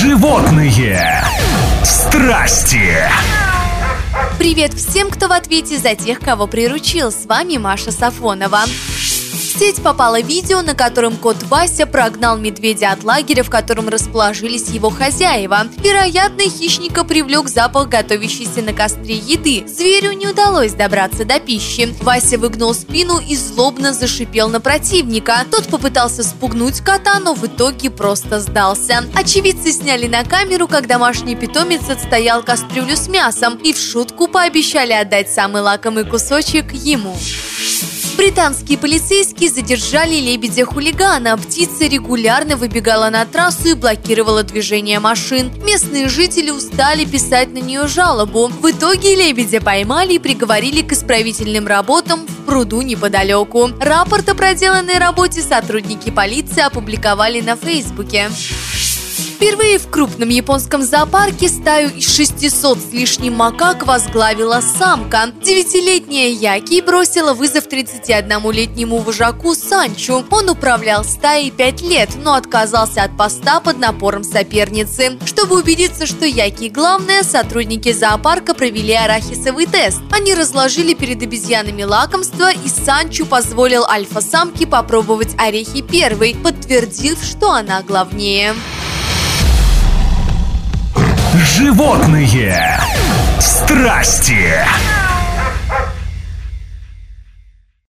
Животные страсти. Привет всем, кто в ответе за тех, кого приручил. С вами Маша Сафонова. В сеть попало видео, на котором кот Вася прогнал медведя от лагеря, в котором расположились его хозяева. Вероятно, хищника привлек запах готовящейся на костре еды. Зверю не удалось добраться до пищи. Вася выгнул спину и злобно зашипел на противника. Тот попытался спугнуть кота, но в итоге просто сдался. Очевидцы сняли на камеру, как домашний питомец отстоял кастрюлю с мясом, и в шутку пообещали отдать самый лакомый кусочек ему. Британские полицейские задержали лебедя-хулигана. Птица регулярно выбегала на трассу и блокировала движение машин. Местные жители устали писать на нее жалобу. В итоге лебедя поймали и приговорили к исправительным работам в пруду неподалеку. Рапорт о проделанной работе сотрудники полиции опубликовали на Фейсбуке. Впервые в крупном японском зоопарке стаю из 600 с лишним макак возглавила самка. 9-летняя Яки бросила вызов 31-летнему вожаку Санчу. Он управлял стаей 5 лет, но отказался от поста под напором соперницы. Чтобы убедиться, что Яки главное, сотрудники зоопарка провели арахисовый тест. Они разложили перед обезьянами лакомство, и Санчу позволил альфа-самке попробовать орехи первой, подтвердив, что она главнее. Животные страсти.